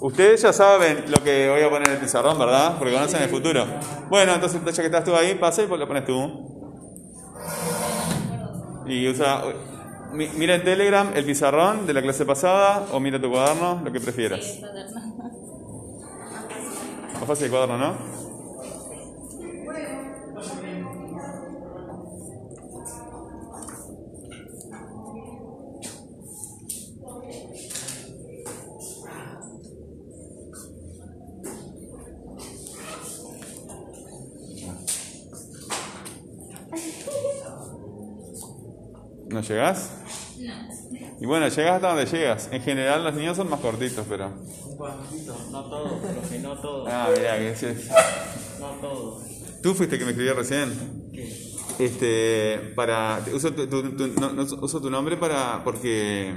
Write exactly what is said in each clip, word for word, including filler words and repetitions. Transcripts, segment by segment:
Ustedes ya saben lo que voy a poner en el pizarrón, ¿verdad? Porque conocen el futuro. Bueno, entonces ya que estás tú ahí, pasa y lo pones tú. Y usa... Mira en Telegram el pizarrón de la clase pasada o mira tu cuaderno, lo que prefieras. Sí, el cuaderno. Más fácil el cuaderno, ¿no? ¿No llegás? No. Y bueno, llegás hasta donde llegas. En general los niños son más cortitos, pero... Un cuadrito, no todos, profe, no todos. Ah, mirá, que es eso. No todos. Tú fuiste el que me escribió recién. ¿Qué? Este, para... Uso tu, tu, tu, no, no, uso tu nombre para... porque...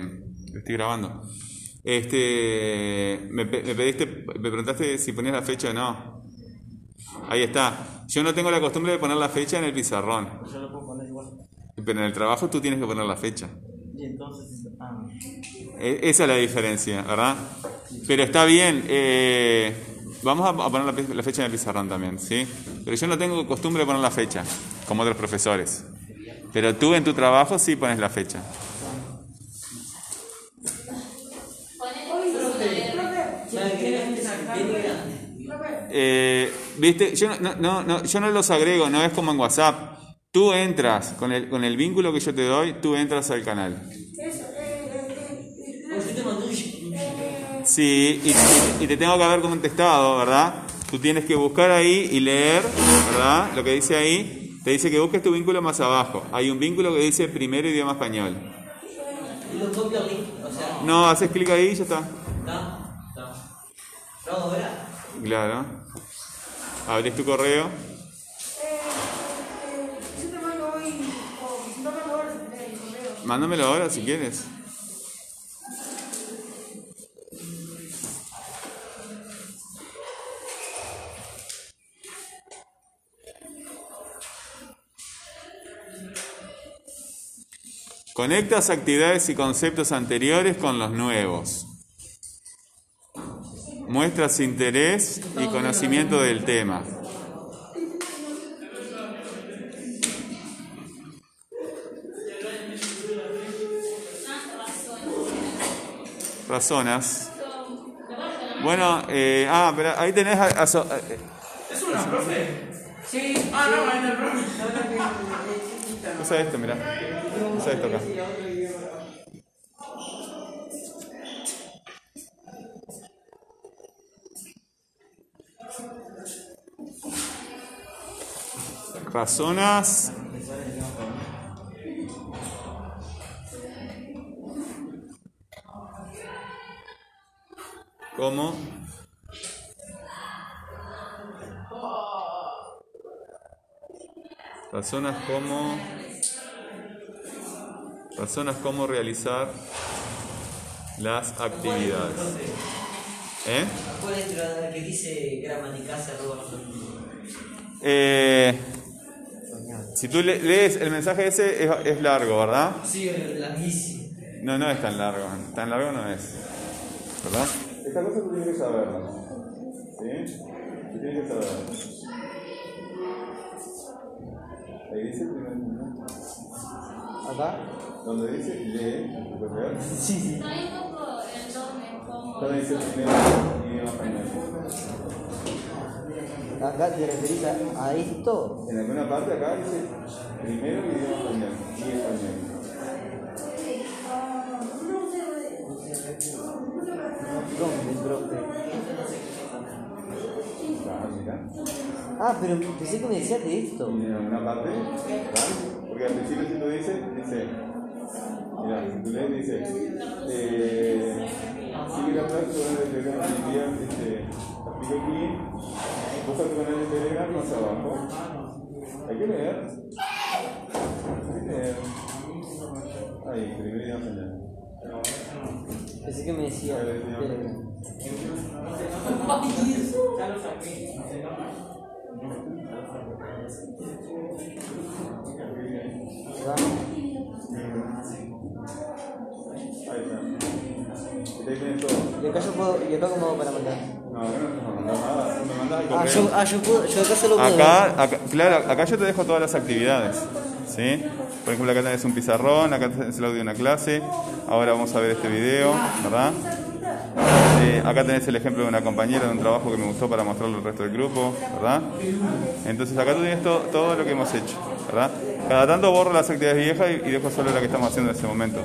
estoy grabando. Este... Me, me pediste... Me preguntaste si ponías la fecha o no. Ahí está. Yo no tengo la costumbre de poner la fecha en el pizarrón. Yo lo puedo poner igual. Pero en el trabajo tú tienes que poner la fecha. Y entonces... Ah. Esa es la diferencia, ¿verdad? Sí. Pero está bien. Eh, vamos a poner la fecha en el pizarrón también, ¿sí? Pero yo no tengo costumbre de poner la fecha, como otros profesores. Pero tú en tu trabajo sí pones la fecha. Eh, ¿Viste? Yo no, no, no, yo no los agrego, no es como en WhatsApp. Tú entras, con el, con el vínculo que yo te doy, tú entras al canal. Sí, y, y te tengo que haber contestado, ¿verdad? Tú tienes que buscar ahí y leer, ¿verdad? Lo que dice ahí, te dice que busques tu vínculo más abajo. Hay un vínculo que dice primero idioma español. No, haces clic ahí y ya está. Claro. Abrís tu correo. Mándamelo ahora si quieres. Conectas actividades y conceptos anteriores con los nuevos. Muestras interés y conocimiento del tema. Razonas. Bueno, eh, ah, pero ahí tenés a, a, a, a, ¿es una profe? Sí. Ah, no, no, no, profe. Usa esto, mirá. Usa esto acá. Razonas. Como razonas como razonas como realizar las actividades. ¿Eh? ¿Cuál es la que dice gramaticasa? Eh, si tú lees el mensaje ese es, es largo, ¿verdad? Sí, larguísimo. No, no es tan largo, tan largo no es, ¿verdad? Esta cosa tú tienes que saberla, ¿sí? Tú tienes que saberla. Ahí dice el primer número. ¿Acá? Donde dice lee, ¿puedes ver? Sí, sí. Está ahí como el nombre, como... Está ahí dice el primer número. Acá te referís a esto. En alguna parte acá dice primero idioma español y español. Ah, pero pensé que me decías de esto. En alguna parte, ¿vale? Porque al principio si tú dices, dice, mira, si tú lees, dice, eh, si quieres hablar sobre el Telegram, este, aplica aquí, busca tu canal de Telegram más abajo. Hay que leer. Hay que leer. Ahí, primero ya mañana. Pensé que me decía Telegram. Ya lo saqué. Acá, acá, claro, acá yo te dejo todas las actividades, ¿sí? Por ejemplo, acá tenés un pizarrón, acá tenés el audio de una clase. Ahora vamos a ver este video, ¿verdad? Eh, acá tenés el ejemplo de una compañera de un trabajo que me gustó para mostrarlo al resto del grupo, ¿verdad? Entonces acá tú tienes to, todo lo que hemos hecho, ¿verdad? Cada tanto borro las actividades viejas y, y dejo solo la que estamos haciendo en ese momento.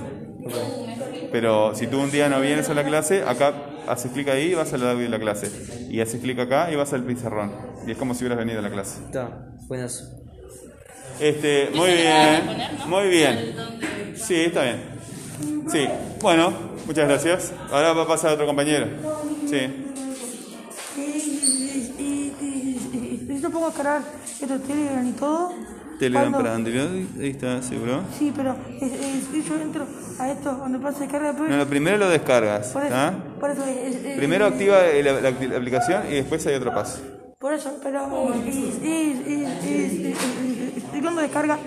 Pero si tú un día no vienes a la clase, acá haces clic ahí y vas al audio de la clase. Y haces clic acá y vas al pizarrón. Y es como si hubieras venido a la clase. Está, buenas. Este, muy bien, muy bien. Sí, está bien. Sí, bueno, muchas gracias. Ahora va a pasar a otro compañero. Sí. Yo pongo a cargar esto, Telegram y todo. Telegram para Android, ahí está, seguro. Sí, pero yo entro a esto donde pasa de carga. No, no, primero lo descargas. Por eso, por eso es, es, primero es, activa la, la, la aplicación y después hay otro paso. Por eso, pero y cuando descarga,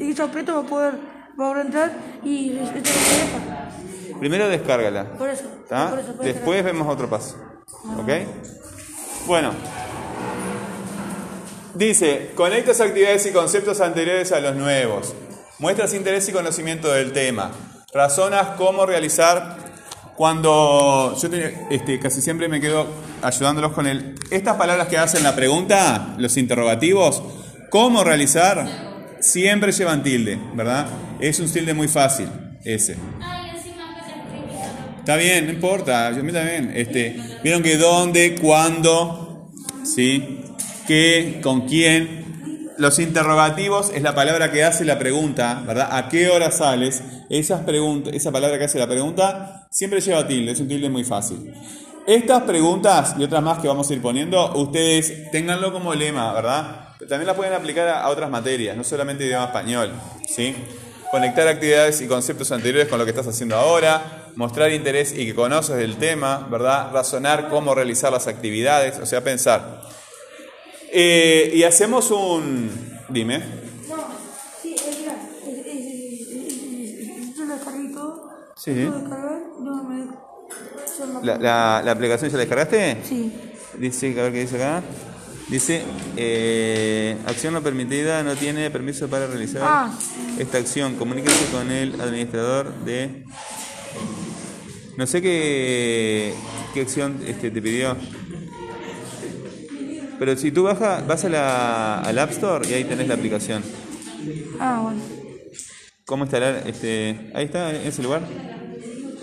y yo aprieto para poder, para poder entrar y esto lo deja. Primero descárgala. Por eso. Por eso después cargar. Vemos otro paso. Ah. ¿Ok? Bueno. Dice, conectas actividades y conceptos anteriores a los nuevos. Muestras interés y conocimiento del tema. Razonas cómo realizar. Cuando yo tenía, este, casi siempre me quedo ayudándolos con el... Estas palabras que hacen la pregunta, los interrogativos, cómo realizar, siempre llevan tilde, ¿verdad? Es un tilde muy fácil, ese. Está bien, no importa, yo también. Este, Vieron que dónde, cuándo, ¿sí? ¿Qué? ¿Con quién? Los interrogativos es la palabra que hace la pregunta, ¿verdad? ¿A qué hora sales? Esas preguntas, esa palabra que hace la pregunta siempre lleva tilde, es un tilde muy fácil. Estas preguntas y otras más que vamos a ir poniendo, ustedes ténganlo como lema, ¿verdad? Pero también las pueden aplicar a, a otras materias, no solamente idioma español, ¿sí? Conectar actividades y conceptos anteriores con lo que estás haciendo ahora. Mostrar interés y que conoces del tema, ¿verdad? Razonar cómo realizar las actividades, o sea, pensar. Eh, y hacemos un... Dime. No, sí, mira, yo lo descargué todo. Sí. Yo lo descargué, no me dejo. La, la, ¿La aplicación ya la descargaste? Sí. Dice, a ver qué dice acá. Dice, eh, acción no permitida, no tiene permiso para realizar ah. esta acción. Comuníquese con el administrador de... No sé qué, qué acción este, te pidió. Pero si tú baja, vas a la, al App Store y ahí tenés la aplicación. Ah, bueno. ¿Cómo instalar? Este, ahí está, en ese lugar.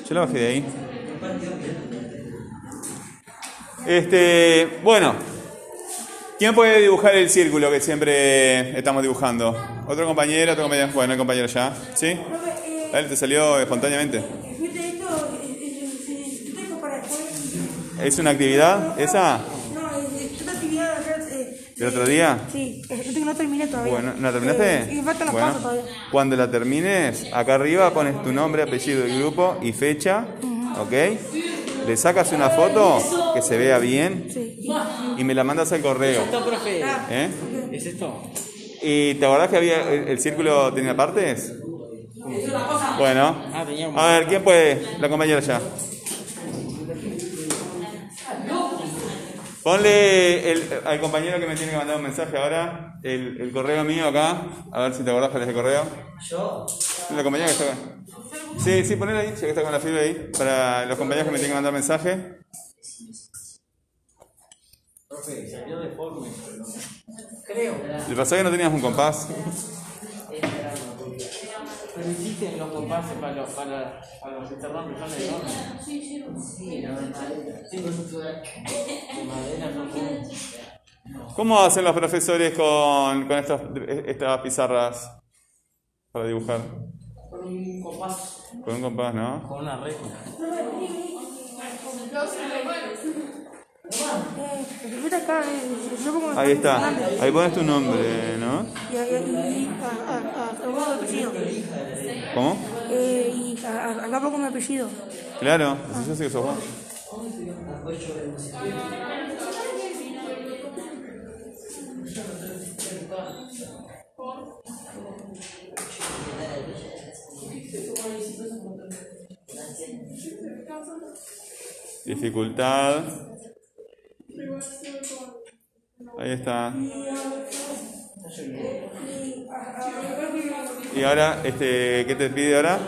Yo la bajé de ahí. Este, bueno. ¿Quién puede dibujar el círculo que siempre estamos dibujando? ¿Otro compañero? ¿Otro compañero? Bueno, el compañero ya. ¿Sí? Dale, te salió espontáneamente. ¿Es una actividad esa? ¿El otro día? Sí, yo no terminé todavía. Bueno, ¿no terminaste? Sí, falta los pasos todavía. Cuando la termines, acá arriba pones tu nombre, apellido del grupo y fecha, ¿ok? Le sacas una foto que se vea bien y me la mandas al correo. ¿Es esto, profe? ¿Eh? ¿Es esto? ¿Y te acordás que había el, el círculo tenía partes? Bueno, a ver, ¿quién puede? La compañera ya. Ponle el, al compañero que me tiene que mandar un mensaje ahora, el, el correo mío acá, a ver si te acordás cuál es el correo. ¿Yo? La compañera que está acá. Sí, sí, ponle ahí, ya que está con la fibra ahí, para los compañeros que me tienen que mandar mensaje. Profe, salió deforme. Creo. Le pasó que no tenías un compás. Pero hiciste los compases para los para para los interrompes, son de norma. Sí, sí, sí, la madera. Sí, de madera no puede. ¿Cómo hacen los profesores con, con estas, estas pizarras para dibujar? Con un compás. Con un compás, ¿no? Con una regla. Ahí está, ahí pones tu nombre, ¿no? ¿Cómo? Eh, acá pongo mi apellido. Claro, pues yo sé que sos vos. dificultad. Ahí está. Y ahora, este, ¿qué te pide ahora?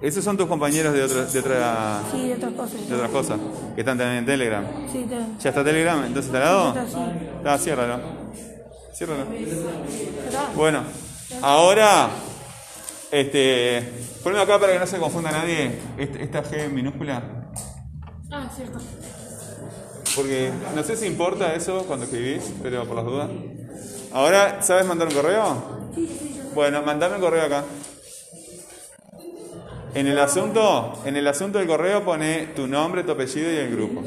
Esos son tus compañeros de otras de otra, sí, de otras cosas. De otras cosas. Que están también en Telegram. Sí, está. ¿Ya está Telegram? ¿Entonces está al lado? Sí, está, sí. Ciérralo. Ciérralo. Bueno, ahora, este, ponme acá para que no se confunda nadie. Esta G minúscula. Ah, cierto. Porque no sé si importa eso cuando escribís, pero por las dudas. Ahora, ¿sabes mandar un correo? Sí, sí. Bueno, mandame un correo acá. En el asunto, en el asunto del correo pone tu nombre, tu apellido y el grupo.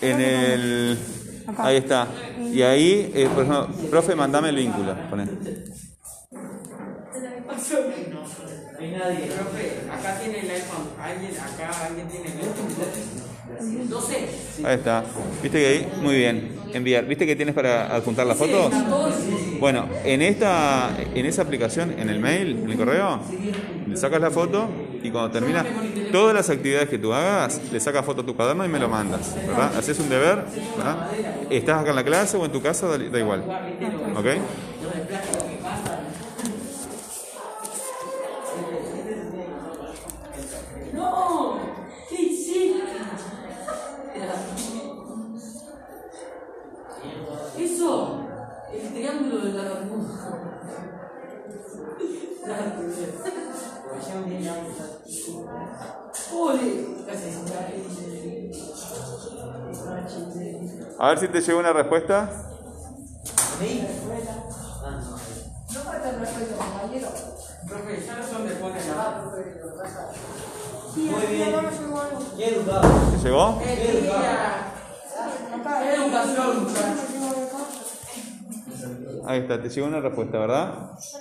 En el... Acá. Ahí está. Y ahí, eh, por ejemplo, profe, mandame el vínculo. Poné. No hay nadie. Profe, acá tiene el iPhone. ¿Alguien, acá alguien tiene el iPhone? doce. Ahí está. ¿Viste que ahí? Muy bien. Enviar. ¿Viste que tienes para adjuntar las fotos? Bueno, en esta, en esa aplicación, en el mail, en el correo, le sacas la foto y cuando terminas todas las actividades que tú hagas, le sacas foto a tu cuaderno y me lo mandas, ¿verdad? Haces un deber, ¿verdad? Estás acá en la clase o en tu casa, da igual. ¿Ok? No, sí, sí. Eso, el triángulo de la A ver si te llega una respuesta. ¿Sí? ¿Te llegó? Ahí está, te llegó una respuesta, ¿verdad?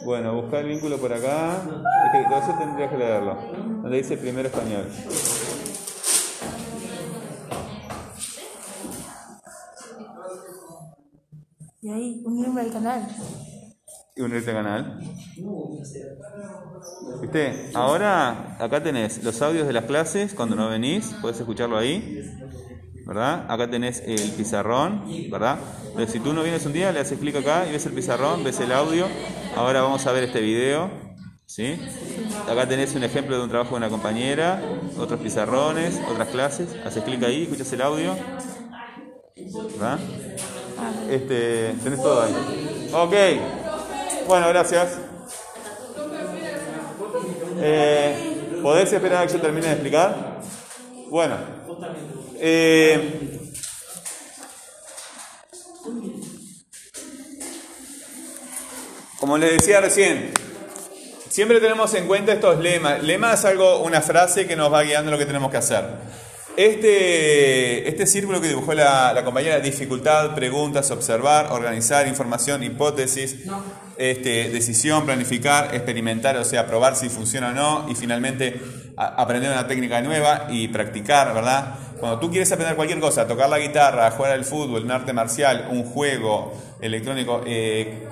Bueno, busca el vínculo por acá. Es que todo eso tendrías que leerlo. Donde dice primero español. Y ahí, unirme al canal. Y unirte al canal. ¿Viste? Ahora, acá tenés los audios de las clases. Cuando no venís, podés escucharlo ahí, ¿verdad? Acá tenés el pizarrón, ¿verdad? Pero si tú no vienes un día, le haces clic acá y ves el pizarrón, ves el audio. Ahora vamos a ver este video, ¿sí? Acá tenés un ejemplo de un trabajo de una compañera, otros pizarrones, otras clases. Haces clic ahí, escuchas el audio, ¿verdad? Este, tenés todo ahí. Ok. Bueno, gracias. Eh, ¿Podés esperar a que yo termine de explicar? Bueno. Eh, como les decía recién, siempre tenemos en cuenta estos lemas. Lema es algo, una frase que nos va guiando lo que tenemos que hacer. Este, este círculo que dibujó la, la compañera, dificultad, preguntas, observar, organizar, información, hipótesis, no. este, decisión, planificar, experimentar, o sea, probar si funciona o no, y finalmente a, aprender una técnica nueva y practicar, ¿verdad? Cuando tú quieres aprender cualquier cosa, tocar la guitarra, jugar al fútbol, un arte marcial, un juego electrónico, eh,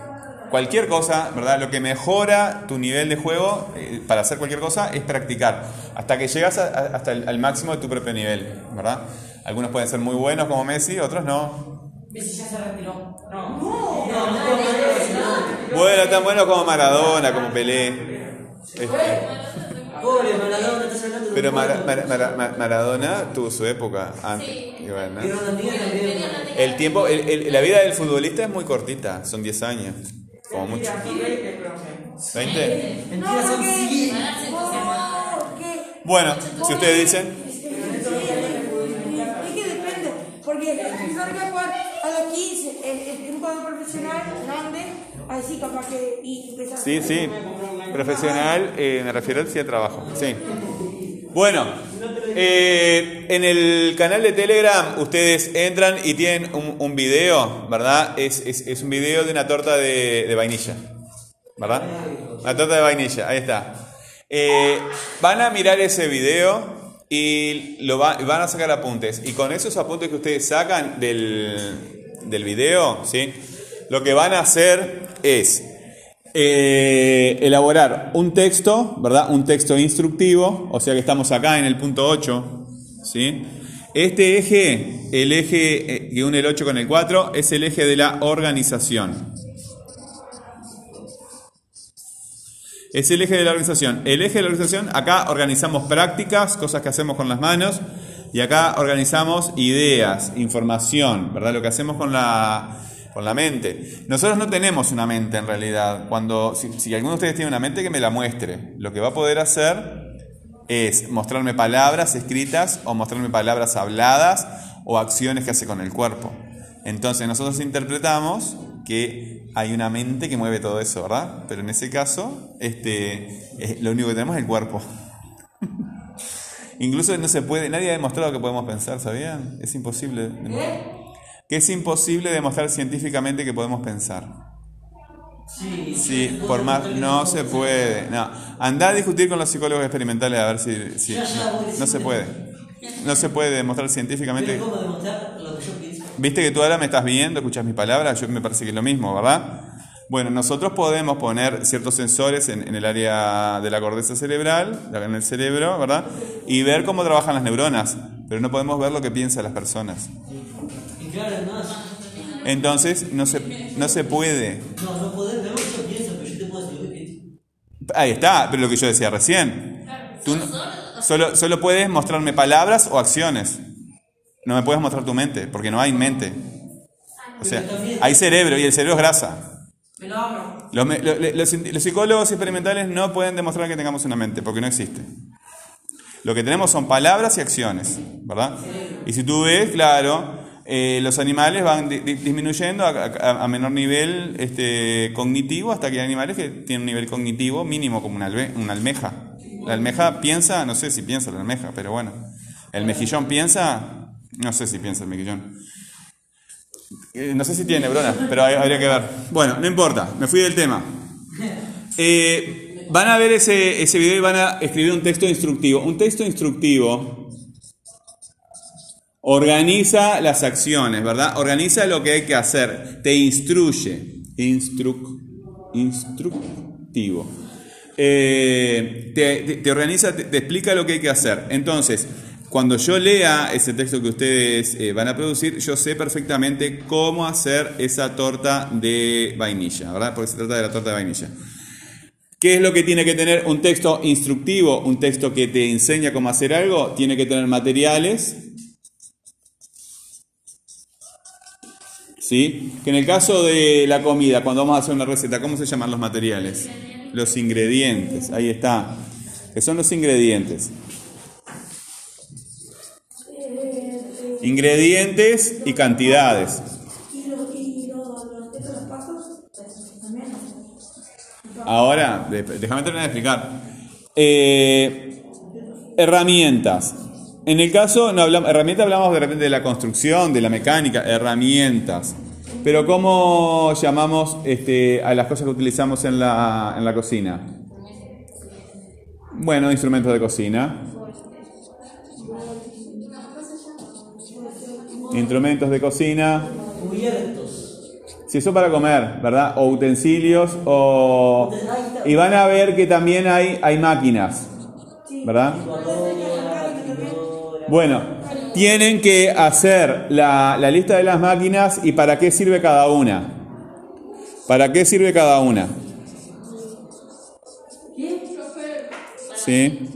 cualquier cosa, ¿verdad? Lo que mejora tu nivel de juego eh, para hacer cualquier cosa es practicar, hasta que llegas a, a, hasta el al máximo de tu propio nivel, ¿verdad? Algunos pueden ser muy buenos como Messi, otros no. Messi ya se retiró. No. No, no, no. Bueno, tan buenos como Maradona, como Pelé. Este. Pobre Maradona, estás hablando de Pero Mara, Mara, Mara, Mara, Maradona tuvo su época antes. Sí. Bueno, el tiempo, el, el, la vida del futbolista es muy cortita, son diez años, como mucho. ¿veinte? Bueno, si ustedes dicen. Es que depende, porque empezar a jugar a los quince, un jugador profesional grande. Así capaz que y empezar. Sí, sí. Profesional, eh, me refiero al sí al trabajo. Sí. Bueno. Eh, en el canal de Telegram ustedes entran y tienen un, un video, ¿verdad? Es, es, es un video de una torta de, de vainilla, ¿verdad? Una torta de vainilla, ahí está. Eh, van a mirar ese video y lo va, van a sacar apuntes. Y con esos apuntes que ustedes sacan del, del video, ¿sí? Lo que van a hacer es eh, elaborar un texto, ¿verdad? Un texto instructivo, o sea que estamos acá en el punto ocho, ¿sí? Este eje, el eje que une el ocho con el cuatro, es el eje de la organización. Es el eje de la organización. El eje de la organización, acá organizamos prácticas, cosas que hacemos con las manos, y acá organizamos ideas, información, ¿verdad? Lo que hacemos con la, con la mente. Nosotros no tenemos una mente en realidad. Cuando, si, si alguno de ustedes tiene una mente, que me la muestre. Lo que va a poder hacer es mostrarme palabras escritas o mostrarme palabras habladas o acciones que hace con el cuerpo. Entonces nosotros interpretamos que hay una mente que mueve todo eso, ¿verdad? Pero en ese caso, este, es, lo único que tenemos es el cuerpo. Incluso no se puede, nadie ha demostrado que podemos pensar, ¿sabían? Es imposible. Que es imposible demostrar científicamente que podemos pensar. Sí, sí, por más, no se puede. No, andá a discutir con los psicólogos experimentales a ver si, si no, no se puede. No se puede demostrar científicamente. ¿Pero cómo demostrar lo que yo pienso? Viste que tú ahora me estás viendo, escuchas mis palabras, yo me parece que es lo mismo, ¿verdad? Bueno, nosotros podemos poner ciertos sensores en, en el área de la corteza cerebral, en el cerebro, ¿verdad? Y ver cómo trabajan las neuronas, pero no podemos ver lo que piensan las personas. Entonces, no se, no se puede. No, no podés ver lo que yo pienso, pero yo te puedo decir lo que pienso. Ahí está, pero lo que yo decía recién. Tú solo, solo puedes mostrarme palabras o acciones. No me puedes mostrar tu mente, porque no hay mente. O sea, hay cerebro y el cerebro es grasa. Los, los, los psicólogos experimentales no pueden demostrar que tengamos una mente, porque no existe. Lo que tenemos son palabras y acciones, ¿verdad? Y si tú ves, claro, eh, los animales van di, di, disminuyendo a, a, a menor nivel este, cognitivo, hasta que hay animales que tienen un nivel cognitivo mínimo, como una, albe, una almeja. La almeja piensa, no sé si piensa la almeja, pero bueno. El mejillón piensa... No sé si piensa el mejillón. No sé si tiene neuronas, pero hay, habría que ver. Bueno, no importa, me fui del tema. Eh, van a ver ese, ese video y van a escribir un texto instructivo. Un texto instructivo organiza las acciones, ¿verdad? Organiza lo que hay que hacer. Te instruye. Instru, instructivo. Eh, te, te, te organiza, te, te explica lo que hay que hacer. Entonces... Cuando yo lea ese texto que ustedes eh, van a producir, yo sé perfectamente cómo hacer esa torta de vainilla, ¿verdad? Porque se trata de la torta de vainilla. ¿Qué es lo que tiene que tener un texto instructivo? Un texto que te enseña cómo hacer algo. Tiene que tener materiales. ¿Sí? Que en el caso de la comida, cuando vamos a hacer una receta, ¿cómo se llaman los materiales? Los ingredientes. Ahí está. ¿Qué son los ingredientes? Ingredientes y cantidades. Ahora, déjame terminar de explicar. Eh, herramientas. En el caso, no hablamos, herramientas hablamos de repente de la construcción, de la mecánica, herramientas. Pero ¿cómo llamamos este, a las cosas que utilizamos en la, en la cocina? Bueno, instrumentos de cocina. Instrumentos de cocina. Cubiertos. Si eso para comer, ¿verdad? O utensilios o... Y van a ver que también hay, hay máquinas, ¿verdad? Bueno, tienen que hacer la, la lista de las máquinas y para qué sirve cada una. ¿Para qué sirve cada una? Sí.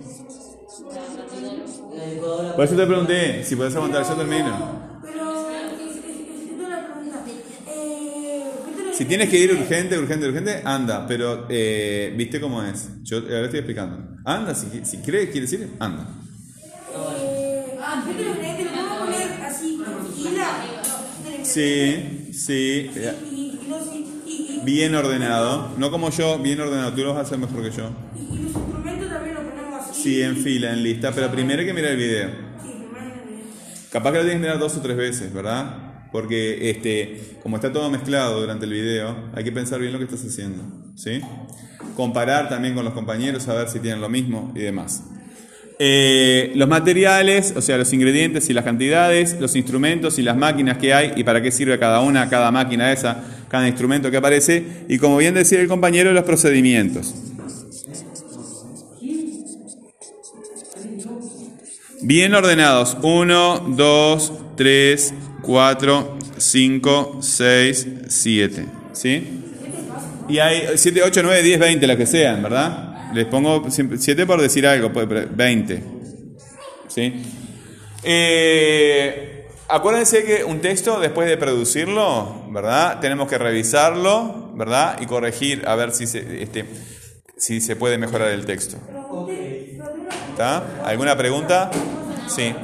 Por eso te pregunté, si podés aguantar, yo termino. Si tienes que ir urgente, urgente, urgente, anda. Pero, eh, ¿viste cómo es? Yo ahora estoy explicando. Anda, si, si crees, quieres ir, anda. Sí, sí. Bien ordenado. No como yo, bien ordenado. Tú lo vas a hacer mejor que yo. Sí, en fila, en lista, pero primero hay que mirar el video. Capaz que lo tienes que mirar dos o tres veces, ¿verdad? Porque este, como está todo mezclado durante el video, hay que pensar bien lo que estás haciendo, ¿sí? Comparar también con los compañeros, a ver si tienen lo mismo y demás. Eh, los materiales, o sea, los ingredientes y las cantidades, los instrumentos y las máquinas que hay y para qué sirve cada una, cada máquina esa, cada instrumento que aparece. Y como bien decía el compañero, los procedimientos. Bien ordenados. uno, dos, tres, cuatro, cinco, seis, siete. ¿Sí? Y hay siete, ocho, nueve, diez, veinte, las que sean, ¿verdad? Les pongo siete por decir algo, veinte. ¿Sí? Eh, acuérdense que un texto, después de producirlo, ¿verdad? Tenemos que revisarlo, ¿verdad? Y corregir a ver si se, este, si se puede mejorar el texto. ¿Está? ¿Alguna pregunta? Sí.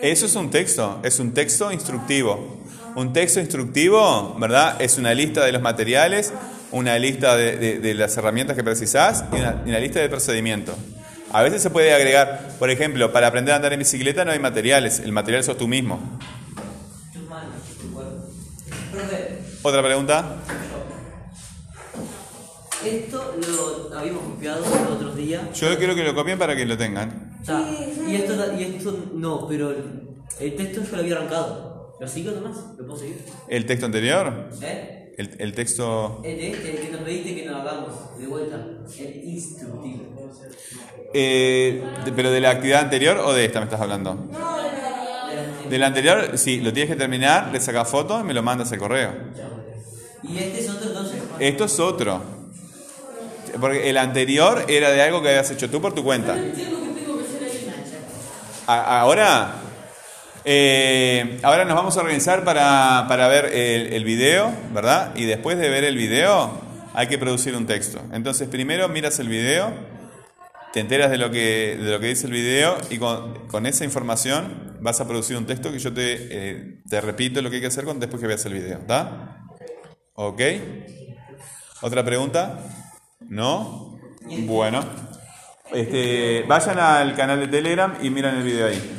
Eso es un texto, es un texto instructivo. Un texto instructivo, ¿verdad? Es una lista de los materiales, una lista de, de, de las herramientas que precisás y una, una lista de procedimientos. A veces se puede agregar, por ejemplo, para aprender a andar en bicicleta no hay materiales, el material sos tú mismo. ¿Otra pregunta? Esto lo habíamos copiado los otros días. Yo quiero que lo copien para que lo tengan. O sea, y, esto, y esto no, pero el texto yo lo había arrancado. ¿Lo sigo nomás? ¿Lo puedo seguir? ¿El texto anterior? ¿Eh? El, el texto... El este, el que nos pediste que nos hagamos de vuelta. El instructivo. Eh, ¿Pero de la actividad anterior o de esta me estás hablando? No, de la... De la anterior, sí, lo tienes que terminar, le sacas foto y me lo mandas al correo. ¿Y este es otro entonces? Esto es otro. Porque el anterior era de algo que habías hecho tú por tu cuenta. Ahora, eh, ahora nos vamos a organizar para, para ver el, el video, ¿verdad? Y después de ver el video, hay que producir un texto. Entonces, primero miras el video, te enteras de lo que, de lo que dice el video y con, con esa información vas a producir un texto que yo te, eh, te repito lo que hay que hacer con, después que veas el video, ¿está? ¿Ok? ¿Otra pregunta? ¿No? Bueno. Este, vayan al canal de Telegram y miran el video ahí.